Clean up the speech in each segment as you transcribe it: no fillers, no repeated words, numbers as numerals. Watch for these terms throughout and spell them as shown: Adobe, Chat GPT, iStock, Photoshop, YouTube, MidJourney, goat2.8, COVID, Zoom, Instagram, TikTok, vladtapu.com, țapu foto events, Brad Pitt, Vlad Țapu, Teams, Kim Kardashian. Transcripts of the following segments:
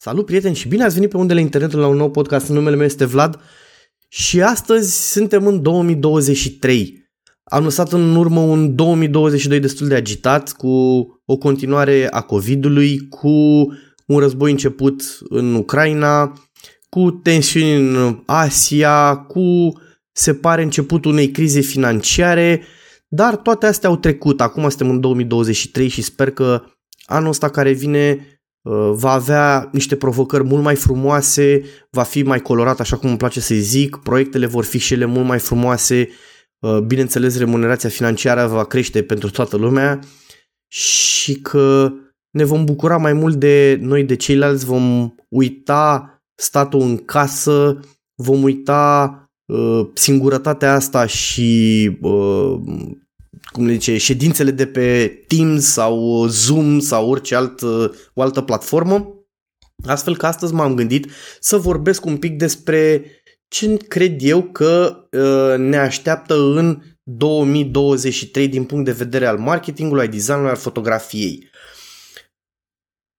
Salut prieteni și bine ați venit pe undele internetului la un nou podcast. Numele meu este Vlad și astăzi suntem în 2023. Am lăsat în urmă un 2022 destul de agitat, cu o continuare a COVID-ului, cu un război început în Ucraina, cu tensiuni în Asia, cu, se pare, începutul unei crize financiare, dar toate astea au trecut. Acum suntem în 2023 și sper că anul ăsta care vine va avea niște provocări mult mai frumoase, va fi mai colorat, așa cum îmi place să-i zic, proiectele vor fi și ele mult mai frumoase, bineînțeles remunerația financiară va crește pentru toată lumea și că ne vom bucura mai mult de noi, de ceilalți, vom uita statul în casă, vom uita singurătatea asta și ședințele de pe Teams sau Zoom sau orice o altă platformă. Astfel că astăzi m-am gândit să vorbesc un pic despre ce cred eu că ne așteaptă în 2023 din punct de vedere al marketingului, al designului, al fotografiei.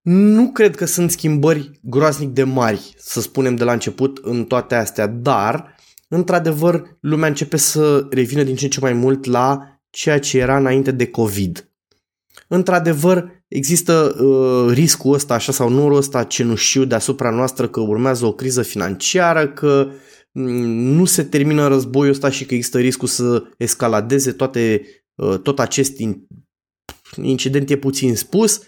Nu cred că sunt schimbări groaznic de mari, să spunem de la început, în toate astea, dar într-adevăr lumea începe să revină din ce în ce mai mult la ceea ce era înainte de COVID. Într-adevăr, există riscul ăsta, așa sau nu, ăsta cenușiu deasupra noastră că urmează o criză financiară, că nu se termină războiul ăsta și că există riscul să escaladeze tot acest incident, e puțin spus,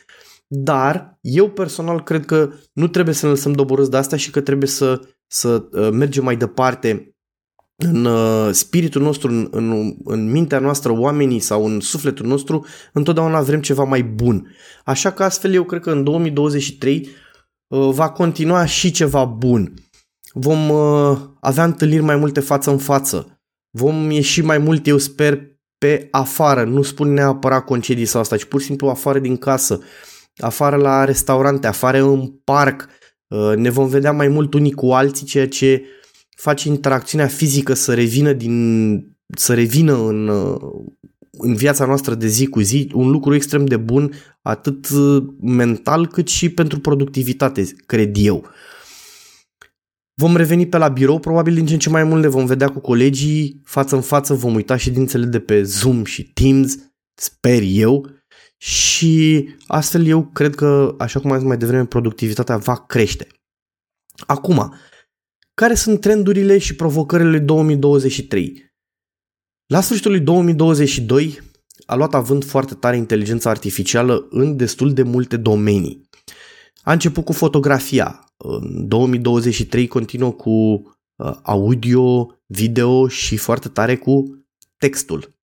dar eu personal cred că nu trebuie să ne lăsăm doborâți de asta și că trebuie să mergem mai departe în spiritul nostru, în mintea noastră, oamenii sau în sufletul nostru, întotdeauna vrem ceva mai bun. Așa că astfel eu cred că în 2023 va continua și ceva bun. Vom avea întâlniri mai multe față în față. Vom ieși mai mult, eu sper, pe afară. Nu spun neapărat concedii sau asta, ci pur și simplu afară din casă, afară la restaurante, afară în parc. Ne vom vedea mai mult unii cu alții, ceea ce face interacțiunea fizică să revină în viața noastră de zi cu zi, un lucru extrem de bun, atât mental cât și pentru productivitate, cred eu. Vom reveni pe la birou, probabil din ce în ce mai mult ne vom vedea cu colegii față în față, vom uita ședințele de pe Zoom și Teams, sper eu, și astfel eu cred că, așa cum am zis mai devreme, productivitatea va crește. Acum, care sunt trendurile și provocările 2023? La sfârșitul lui 2022 a luat avânt foarte tare inteligența artificială în destul de multe domenii. A început cu fotografia. În 2023 continuă cu audio, video și foarte tare cu textul.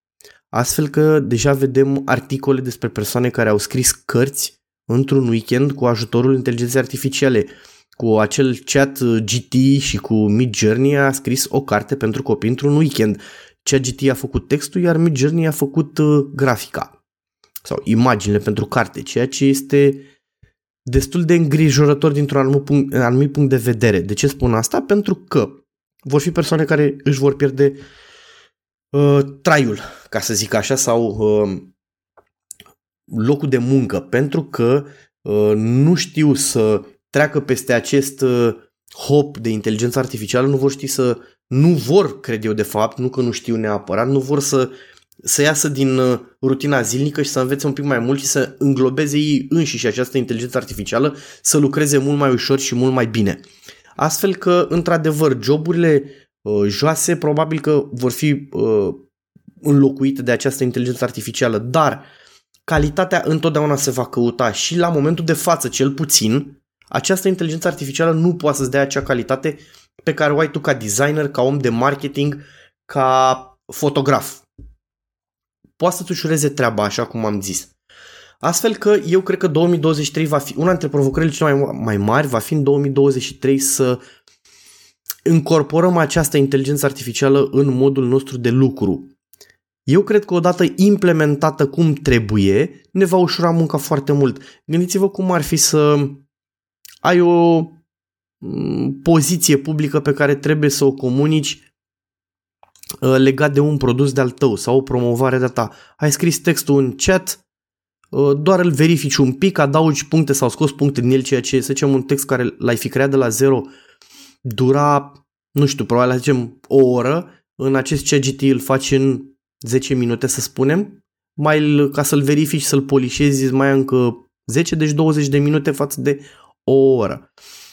Astfel că deja vedem articole despre persoane care au scris cărți într-un weekend cu ajutorul inteligenței artificiale. Cu acel Chat GPT și cu MidJourney a scris o carte pentru copii într-un weekend. Chat GPT a făcut textul, iar MidJourney a făcut grafica sau imaginile pentru carte, ceea ce este destul de îngrijorător dintr-un anumit punct de vedere. De ce spun asta? Pentru că vor fi persoane care își vor pierde traiul, ca să zic așa, sau locul de muncă, pentru că nu știu să treacă peste acest hop de inteligență artificială, nu vor să iasă din rutina zilnică și să învețe un pic mai mult și să înglobeze ei înșiși această inteligență artificială, să lucreze mult mai ușor și mult mai bine. Astfel că, într-adevăr, joburile joase probabil că vor fi înlocuite de această inteligență artificială, dar calitatea întotdeauna se va căuta și la momentul de față, cel puțin, această inteligență artificială nu poate să-ți dea acea calitate pe care o ai tu ca designer, ca om de marketing, ca fotograf. Poate să-ți ușureze treaba, așa cum am zis. Astfel că eu cred că 2023 va fi una dintre provocările cele mai mari, va fi în 2023 să incorporăm această inteligență artificială în modul nostru de lucru. Eu cred că odată implementată cum trebuie, ne va ușura munca foarte mult. Gândiți-vă cum ar fi să ai o poziție publică pe care trebuie să o comunici legat de un produs de-al tău sau o promovare de-a ta. Ai scris textul în chat, doar îl verifici un pic, adaugi puncte sau scoți puncte din el, ceea ce, să zicem, un text care l-ai fi creat de la zero dura, nu știu, probabil, să zicem, o oră, în acest ChatGPT îl faci în 10 minute, să spunem, mai ca să-l verifici, să-l polișezi, mai încă 10, deci 20 de minute față de o oră.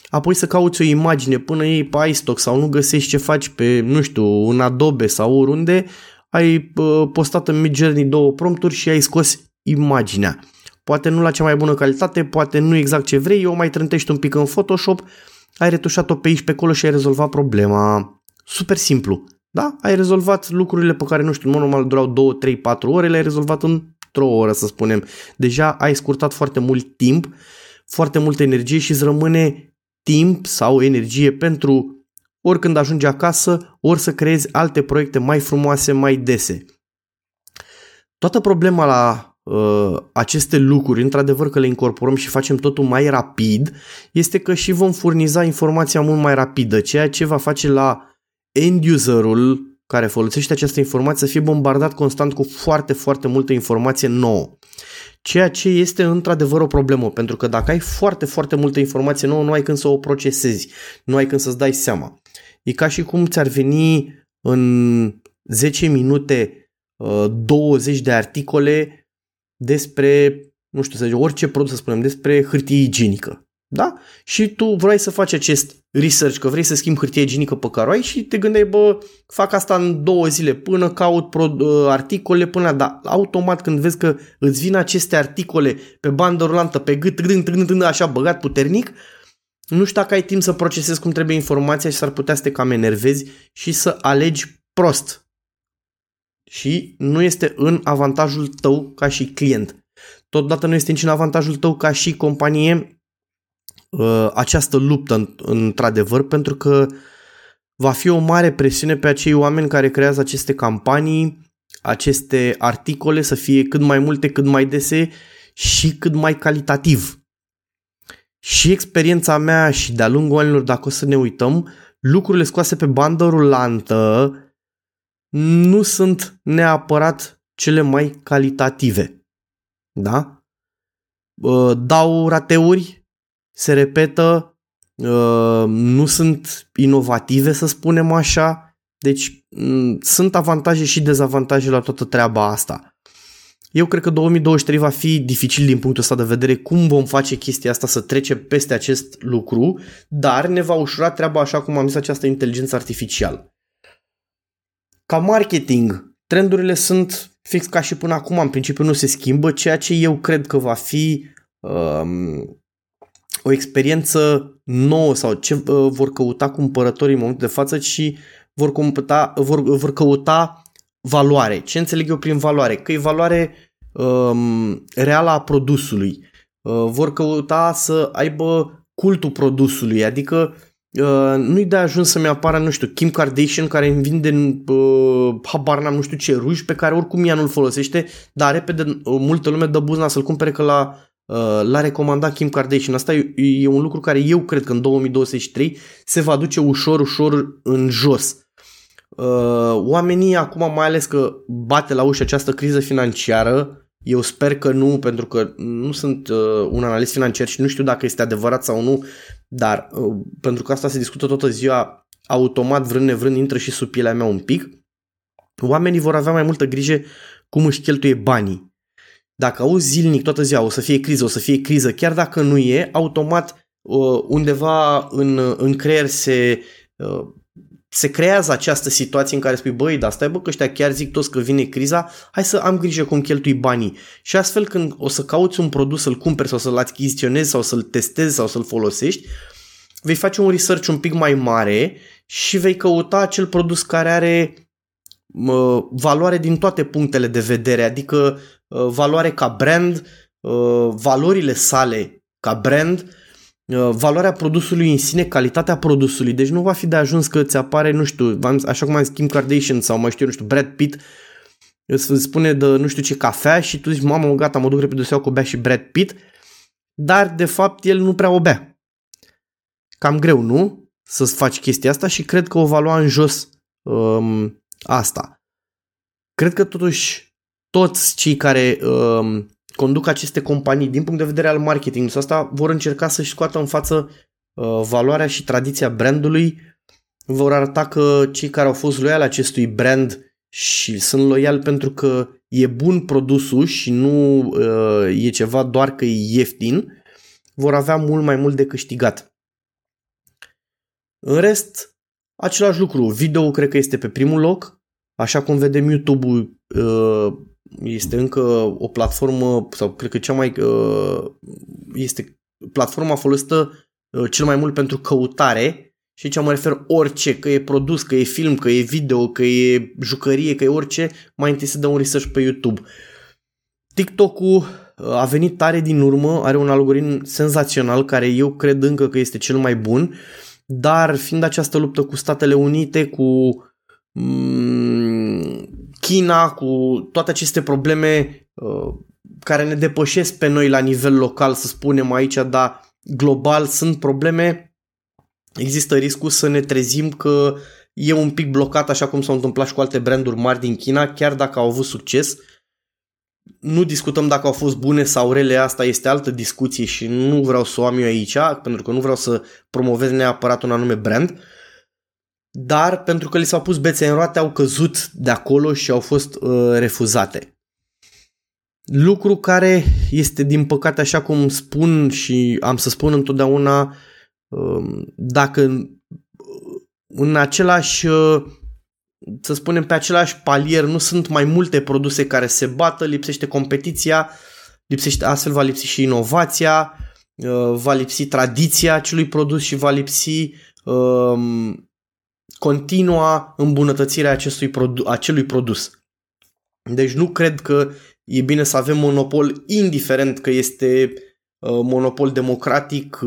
Apoi să cauți o imagine până iei pe iStock sau nu găsești ce faci pe, nu știu, în Adobe sau oriunde, ai postat în MidJourney 2 prompturi și ai scos imaginea. Poate nu la cea mai bună calitate, poate nu exact ce vrei, o mai trântești un pic în Photoshop, ai retușat-o pe aici, pe acolo și ai rezolvat problema. Super simplu, da? Ai rezolvat lucrurile pe care, nu știu, normal durau 2, 3, 4 ore, le-ai rezolvat într-o oră, să spunem. Deja ai scurtat foarte mult timp, foarte multă energie și îți rămâne timp sau energie pentru ori când ajungi acasă, ori să creezi alte proiecte mai frumoase, mai dese. Toată problema la aceste lucruri, într-adevăr că le incorporăm și facem totul mai rapid, este că și vom furniza informația mult mai rapidă, ceea ce va face la end-userul care folosește această informație să fie bombardat constant cu foarte, foarte multă informație nouă. Ceea ce este într-adevăr o problemă, pentru că dacă ai foarte, foarte multă informație nouă, nu ai când să o procesezi, nu ai când să-ți dai seama. E ca și cum ți-ar veni în 10 minute 20 de articole despre, nu știu, să zic, orice produs, să spunem, despre hârtie igienică. Da? Și tu vrei să faci acest research, că vrei să schimbi hârtie igienică pe care o ai și te gândeai, bă, fac asta în 2 zile până caut articole, până da, automat când vezi că îți vin aceste articole pe bandă rulantă, pe gât, așa băgat puternic, nu știu dacă ai timp să procesezi cum trebuie informația și s-ar putea să te cam enervezi și să alegi prost. Și nu este în avantajul tău ca și client. Totodată nu este nici în avantajul tău ca și companie această luptă într-adevăr, pentru că va fi o mare presiune pe acei oameni care creează aceste campanii, aceste articole să fie cât mai multe, cât mai dese și cât mai calitativ. Și experiența mea și de-a lungul anilor, dacă o să ne uităm, lucrurile scoase pe bandă rulantă nu sunt neapărat cele mai calitative. Da? Dau rateuri, se repetă, nu sunt inovative, să spunem așa, deci sunt avantaje și dezavantaje la toată treaba asta. Eu cred că 2023 va fi dificil din punctul ăsta de vedere cum vom face chestia asta să trecem peste acest lucru, dar ne va ușura treaba, așa cum am zis, această inteligență artificială. Ca marketing, trendurile sunt fix ca și până acum, în principiu nu se schimbă, ceea ce eu cred că va fi o experiență nouă sau ce vor căuta cumpărătorii în momentul de față și vor căuta valoare. Ce înțeleg eu prin valoare? Că e valoare reală a produsului. Vor căuta să aibă cultul produsului, adică nu-i de ajuns să-mi apară, nu știu, Kim Kardashian care îmi vinde habar n-am, nu știu ce ruj pe care oricum ea nu-l folosește, dar repede multă lume dă buzna să-l cumpere că l-a recomandat Kim Kardashian. Asta e un lucru care eu cred că în 2023 se va duce ușor, ușor în jos. Oamenii acum, mai ales că bate la ușă această criză financiară, eu sper că nu, pentru că nu sunt un analist financiar și nu știu dacă este adevărat sau nu, dar pentru că asta se discută toată ziua, automat, vrând nevrând, intră și sub pielea mea un pic, oamenii vor avea mai multă grijă cum își cheltuie banii. Dacă auzi zilnic toată ziua, o să fie criză, o să fie criză, chiar dacă nu e, automat undeva în creier se creează această situație în care spui, băi, dar stai bă că ăștia chiar zic toți că vine criza, hai să am grijă cum cheltui banii. Și astfel când o să cauți un produs, să-l cumperi sau să-l achiziționezi sau să-l testezi sau să-l folosești, vei face un research un pic mai mare și vei căuta acel produs care are valoare din toate punctele de vedere, adică valoare ca brand, valorile sale ca brand, valoarea produsului în sine, calitatea produsului. Deci nu va fi de ajuns că ți apare, nu știu, așa cum am zis, Kim Kardashian sau mai știu, nu știu, Brad Pitt îți spune de nu știu ce cafea și tu zici, mamă, gata, mă duc repede să iau că o bea și Brad Pitt, dar de fapt el nu prea o bea. Cam greu, nu? Să-ți faci chestia asta și cred că o va lua în jos asta. Cred că totuși toți cei care conduc aceste companii din punct de vedere al marketing. Asta vor încerca să-și scoată în față valoarea și tradiția brandului, vor arăta că cei care au fost loiali acestui brand și sunt loiali pentru că e bun produsul și nu e ceva doar că e ieftin, vor avea mult mai mult de câștigat. În rest, același lucru. Video-ul cred că este pe primul loc. Așa cum vedem, YouTube-ul este încă o platformă, sau cred că cea mai este platforma folosită cel mai mult pentru căutare. Și aici mă refer orice, că e produs, că e film, că e video, că e jucărie, că e orice, mai întâi se dă un research pe YouTube. TikTok-ul a venit tare din urmă, are un algoritm senzațional care eu cred încă că este cel mai bun, dar fiind această luptă cu Statele Unite, cu China, cu toate aceste probleme care ne depășesc pe noi la nivel local, să spunem aici, dar global sunt probleme, există riscul să ne trezim că e un pic blocat, așa cum s-a întâmplat și cu alte branduri mari din China, chiar dacă au avut succes. Nu discutăm dacă au fost bune sau rele, asta este altă discuție și nu vreau să o am eu aici, pentru că nu vreau să promovez neapărat un anume brand, dar pentru că li s-au pus bețe în roate, au căzut de acolo și au fost refuzate. Lucru care este, din păcate, așa cum spun și am să spun întotdeauna, dacă în același... să spunem, pe același palier nu sunt mai multe produse care se bată, lipsește competiția, lipsește, astfel va lipsi și inovația, va lipsi tradiția acelui produs și va lipsi continua îmbunătățirea acelui produs. Deci nu cred că e bine să avem monopol, indiferent că este monopol democratic,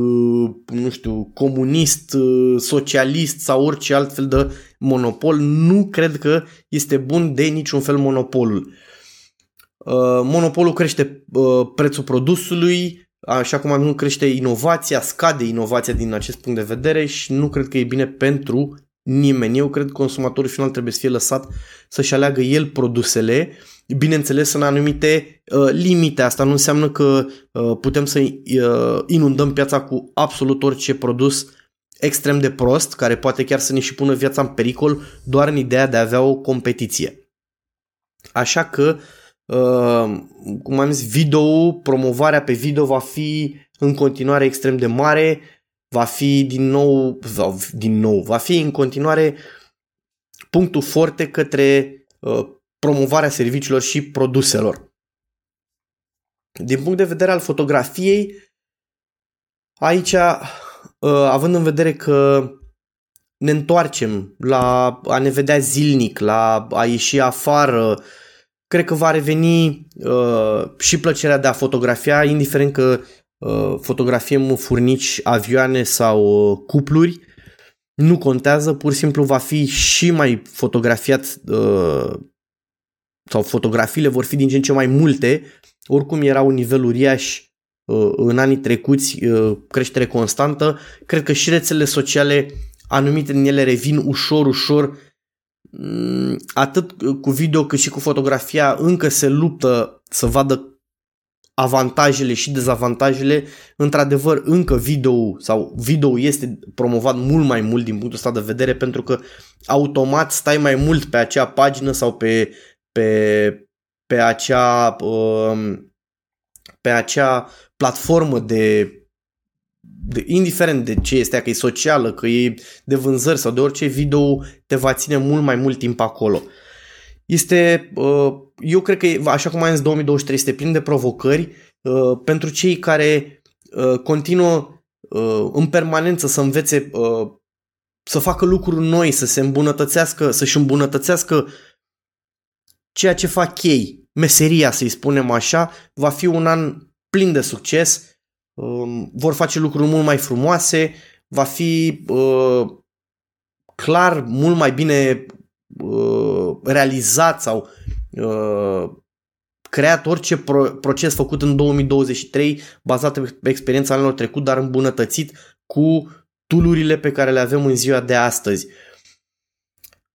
nu știu, comunist, socialist sau orice altfel de monopol, nu cred că este bun de niciun fel monopolul. Monopolul crește prețul produsului, așa cum nu crește inovația, scade inovația din acest punct de vedere și nu cred că e bine pentru nimeni. Eu cred că consumatorul final trebuie să fie lăsat să-și aleagă el produsele, bineînțeles în anumite limite. Asta nu înseamnă că putem să inundăm piața cu absolut orice produs extrem de prost, care poate chiar să ne și pună viața în pericol, doar în ideea de a avea o competiție. Așa că, cum am zis, video, promovarea pe video va fi în continuare extrem de mare, va fi va fi în continuare punctul forte către promovarea serviciilor și produselor. Din punct de vedere al fotografiei, aici, având în vedere că ne întoarcem la a ne vedea zilnic, la a ieși afară, cred că va reveni și plăcerea de a fotografia, indiferent că fotografiem furnici, avioane sau cupluri, nu contează, pur și simplu va fi și mai fotografiat sau fotografiile vor fi din ce în ce mai multe. Oricum era un nivel uriaș în anii trecuți, creștere constantă. Cred că și rețelele sociale, anumite din ele revin ușor, ușor, atât cu video cât și cu fotografia încă se luptă să vadă avantajele și dezavantajele. Într-adevăr, încă video este promovat mult mai mult din punctul ăsta de vedere, pentru că automat stai mai mult pe acea pagină sau pe acea platformă indiferent de ce este, că e socială, că e de vânzări sau de orice, video te va ține mult mai mult timp acolo. Este, eu cred că, așa cum am zis, 2023 este plin de provocări pentru cei care continuă în permanență să învețe, să facă lucruri noi, să se îmbunătățească, să-și îmbunătățească ceea ce fac ei, meseria, să-i spunem așa. Va fi un an plin de succes, vor face lucruri mult mai frumoase, va fi clar mult mai bine realizat sau creat orice proces făcut în 2023, bazat pe experiența anilor trecut, dar îmbunătățit cu tool-urile pe care le avem în ziua de astăzi.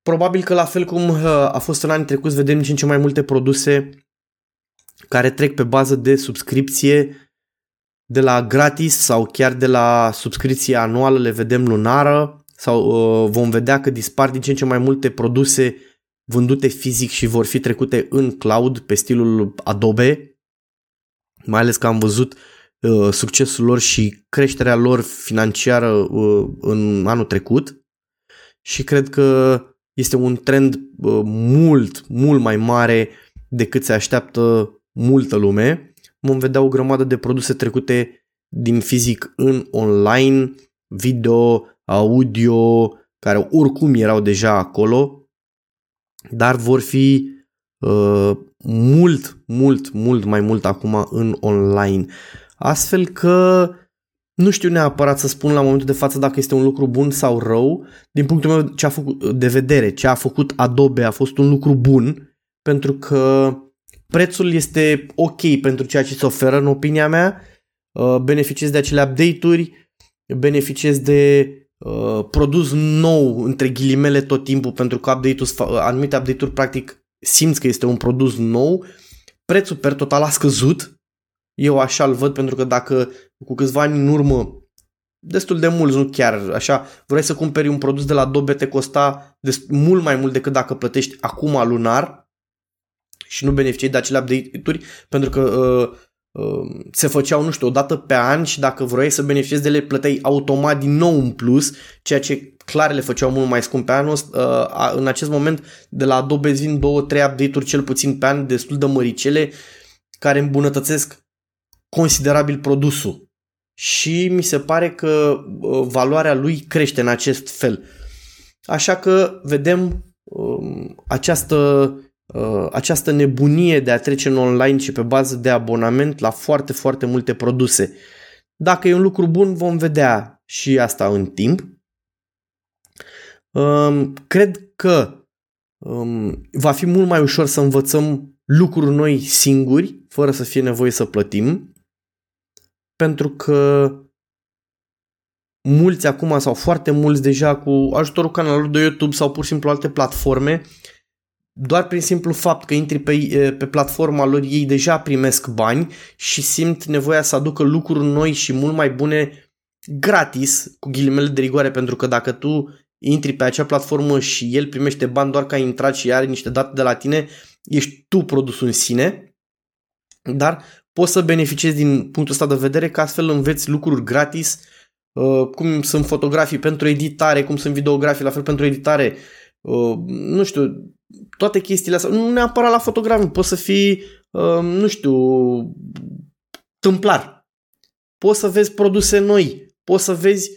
Probabil că, la fel cum a fost în anii trecuți, vedem din ce mai multe produse care trec pe bază de subscripție de la gratis sau chiar de la subscripție anuală, le vedem lunară sau vom vedea că dispar din ce în ce mai multe produse vândute fizic și vor fi trecute în cloud pe stilul Adobe, mai ales că am văzut succesul lor și creșterea lor financiară în anul trecut și cred că este un trend mult mai mare decât se așteaptă multă lume. Vom vedea o grămadă de produse trecute din fizic în online, video, audio, care oricum erau deja acolo, dar vor fi mult mai mult acum în online. Astfel că nu știu neapărat să spun la momentul de față dacă este un lucru bun sau rău. Din punctul meu de vedere, ce a făcut Adobe a fost un lucru bun, pentru că prețul este ok pentru ceea ce îți oferă, în opinia mea. Beneficiezi de acele update-uri, beneficiezi de produs nou, între ghilimele, tot timpul, pentru că anumite update-uri practic simți că este un produs nou. Prețul per total a scăzut. Eu așa îl văd, pentru că dacă cu câțiva ani în urmă, destul de mult, nu chiar așa, vrei să cumperi un produs de la Adobe, te costa mult mai mult decât dacă plătești acum lunar și nu beneficiezi de acele update-uri, pentru că se făceau, nu știu, o dată pe an și dacă vrei să beneficiezi de ele, plăteai automat din nou în plus, ceea ce clar le făceau mult mai scump pe anul. În acest moment de la Adobe vin 2-3 update-uri cel puțin pe an, destul de măricele, care îmbunătățesc considerabil produsul și mi se pare că valoarea lui crește în acest fel. Așa că vedem această nebunie de a trece în online și pe bază de abonament la foarte, foarte multe produse. Dacă e un lucru bun, vom vedea și asta în timp. Cred că va fi mult mai ușor să învățăm lucruri noi singuri, fără să fie nevoie să plătim, pentru că mulți acum sau foarte mulți deja, cu ajutorul canalului de YouTube sau pur și simplu alte platforme, doar prin simplu fapt că intri pe platforma lor, ei deja primesc bani și simt nevoia să aducă lucruri noi și mult mai bune gratis, cu ghilimele de rigoare, pentru că dacă tu intri pe acea platformă și el primește bani doar că ai intrat și are niște date de la tine, ești tu produsul în sine, dar poți să beneficiezi din punctul ăsta de vedere că astfel înveți lucruri gratis, cum sunt fotografii pentru editare, cum sunt videografii la fel pentru editare, nu știu, toate chestiile astea, nu neapărat la fotografii, poți să fii, nu știu, tâmplar, poți să vezi produse noi, poți să vezi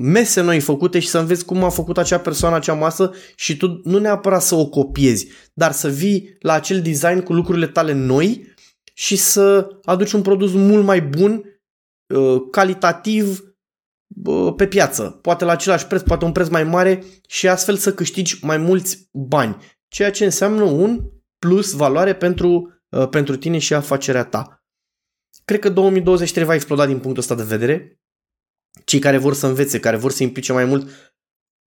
mese noi făcute și să înveți cum a făcut acea persoană acea masă și tu nu neapărat să o copiezi, dar să vii la acel design cu lucrurile tale noi și să aduci un produs mult mai bun, calitativ, pe piață, poate la același preț, poate un preț mai mare, și astfel să câștigi mai mulți bani, ceea ce înseamnă un plus valoare pentru tine și afacerea ta. Cred că 2023 va exploda din punctul ăsta de vedere. Cei care vor să învețe, care vor să implice mai mult,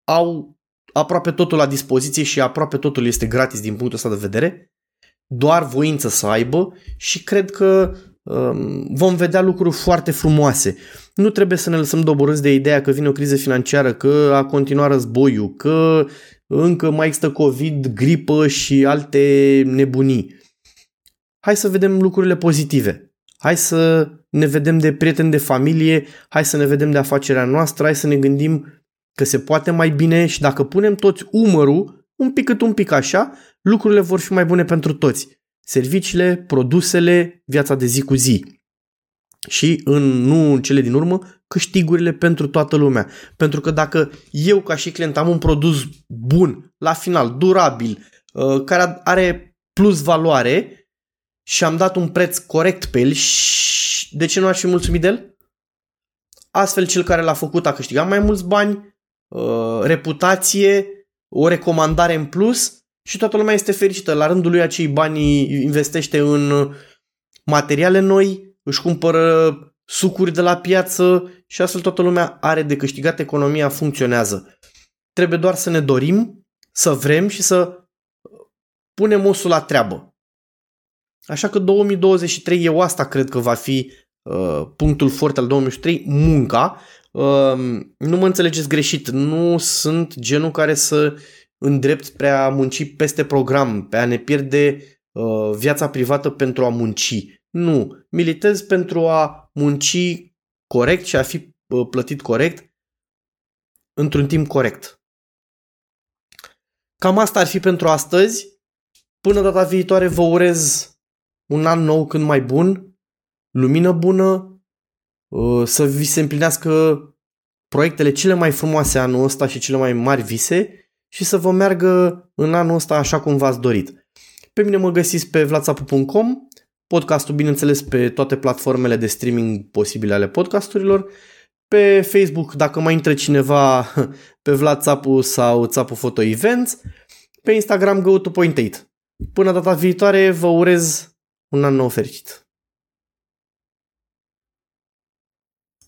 au aproape totul la dispoziție și aproape totul este gratis din punctul ăsta de vedere. Doar voință să aibă și cred că vom vedea lucruri foarte frumoase. Nu trebuie să ne lăsăm doborâți de ideea că vine o criză financiară, că a continuat războiul, că încă mai există COVID, gripă și alte nebunii. Hai să vedem lucrurile pozitive. Hai să ne vedem de prieteni, de familie, hai să ne vedem de afacerea noastră, hai să ne gândim că se poate mai bine și dacă punem toți umărul, un pic cât un pic așa, lucrurile vor fi mai bune pentru toți. Serviciile, produsele, viața de zi cu zi. Și nu în cele din urmă, câștigurile pentru toată lumea. Pentru că dacă eu ca și client am un produs bun, la final, durabil, care are plus valoare, și am dat un preț corect pe el, și de ce nu aș fi mulțumit de el? Astfel cel care l-a făcut a câștigat mai mulți bani, reputație, o recomandare în plus și toată lumea este fericită. La rândul lui acei bani investește în materiale noi, își cumpără sucuri de la piață și astfel toată lumea are de câștigat, economia funcționează. Trebuie doar să ne dorim, să vrem și să punem osul la treabă. Așa că 2023, eu asta cred că va fi punctul forte al 2023, munca. Nu mă înțelegeți greșit, nu sunt genul care să îndrept spre a munci peste program, pe a ne pierde viața privată pentru a munci. Nu, militez pentru a munci corect și a fi plătit corect într-un timp corect. Cam asta ar fi pentru astăzi. Până data viitoare vă urez un an nou cât mai bun, lumină bună, să vi se împlinească proiectele cele mai frumoase anul ăsta și cele mai mari vise și să vă meargă în anul ăsta așa cum v-ați dorit. Pe mine mă găsiți pe vladtapu.com, podcastul bineînțeles pe toate platformele de streaming posibile ale podcasturilor, pe Facebook dacă mai intră cineva pe Vlad Țapu sau țapu foto events, pe Instagram goat2.8. Până data viitoare vă urez un an nou fericit!